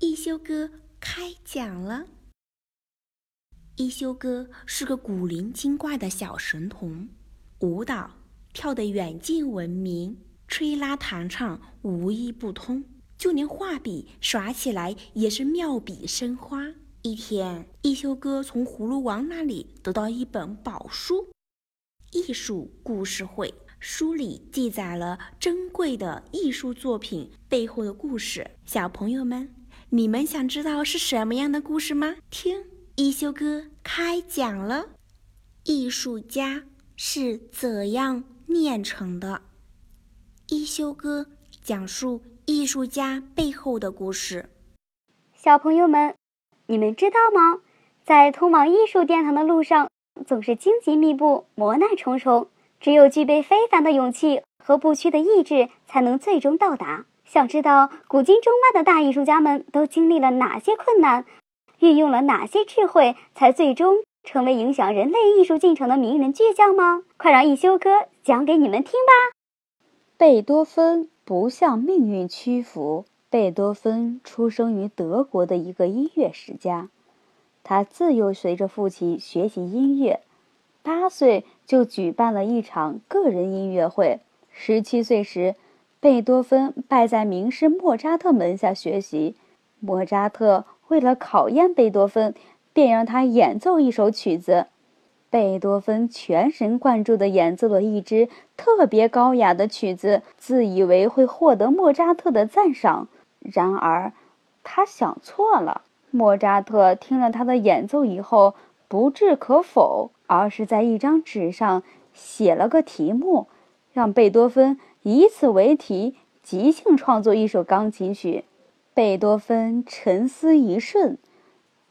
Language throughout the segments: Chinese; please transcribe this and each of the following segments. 一休哥开讲了。一休哥是个古灵精怪的小神童，舞蹈跳得远近闻名，吹拉弹唱无一不通，就连画笔耍起来也是妙笔生花。一天，一休哥从葫芦王那里得到一本宝书《艺术故事会》，书里记载了珍贵的艺术作品背后的故事。小朋友们，你们想知道是什么样的故事吗？听一休哥开讲了。艺术家是怎样炼成的？一休哥讲述艺术家背后的故事。小朋友们，你们知道吗？在通往艺术殿堂的路上，总是荆棘密布，磨难重重，只有具备非凡的勇气和不屈的意志，才能最终到达。想知道古今中外的大艺术家们都经历了哪些困难，运用了哪些智慧，才最终成为影响人类艺术进程的名人巨匠吗？快让一休哥讲给你们听吧。贝多芬不向命运屈服。贝多芬出生于德国的一个音乐世家，他自幼随着父亲学习音乐，8岁就举办了一场个人音乐会。17岁时，贝多芬拜在名师莫扎特门下学习。莫扎特为了考验贝多芬，便让他演奏一首曲子。贝多芬全神贯注地演奏了一支特别高雅的曲子，自以为会获得莫扎特的赞赏。然而，他想错了。莫扎特听了他的演奏以后，不置可否，而是在一张纸上写了个题目，让贝多芬以此为题，即兴创作一首钢琴曲。贝多芬沉思一瞬，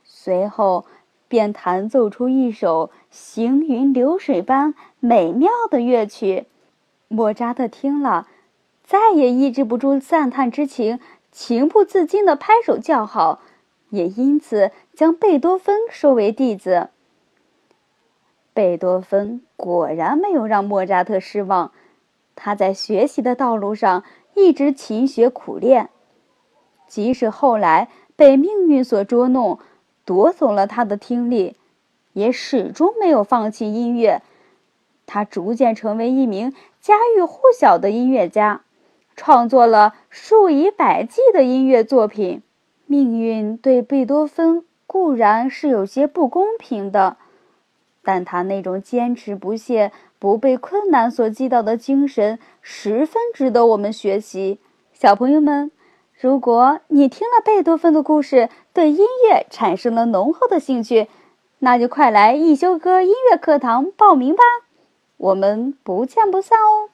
随后便弹奏出一首行云流水般美妙的乐曲。莫扎特听了，再也抑制不住赞叹之情，情不自禁地拍手叫好，也因此将贝多芬收为弟子。贝多芬果然没有让莫扎特失望，他在学习的道路上一直勤学苦练，即使后来被命运所捉弄，夺走了他的听力，也始终没有放弃音乐。他逐渐成为一名家喻户晓的音乐家，创作了数以百计的音乐作品。命运对贝多芬固然是有些不公平的，但他那种坚持不懈、不被困难所击倒的精神，十分值得我们学习。小朋友们，如果你听了贝多芬的故事，对音乐产生了浓厚的兴趣，那就快来一休哥音乐课堂报名吧，我们不见不散哦。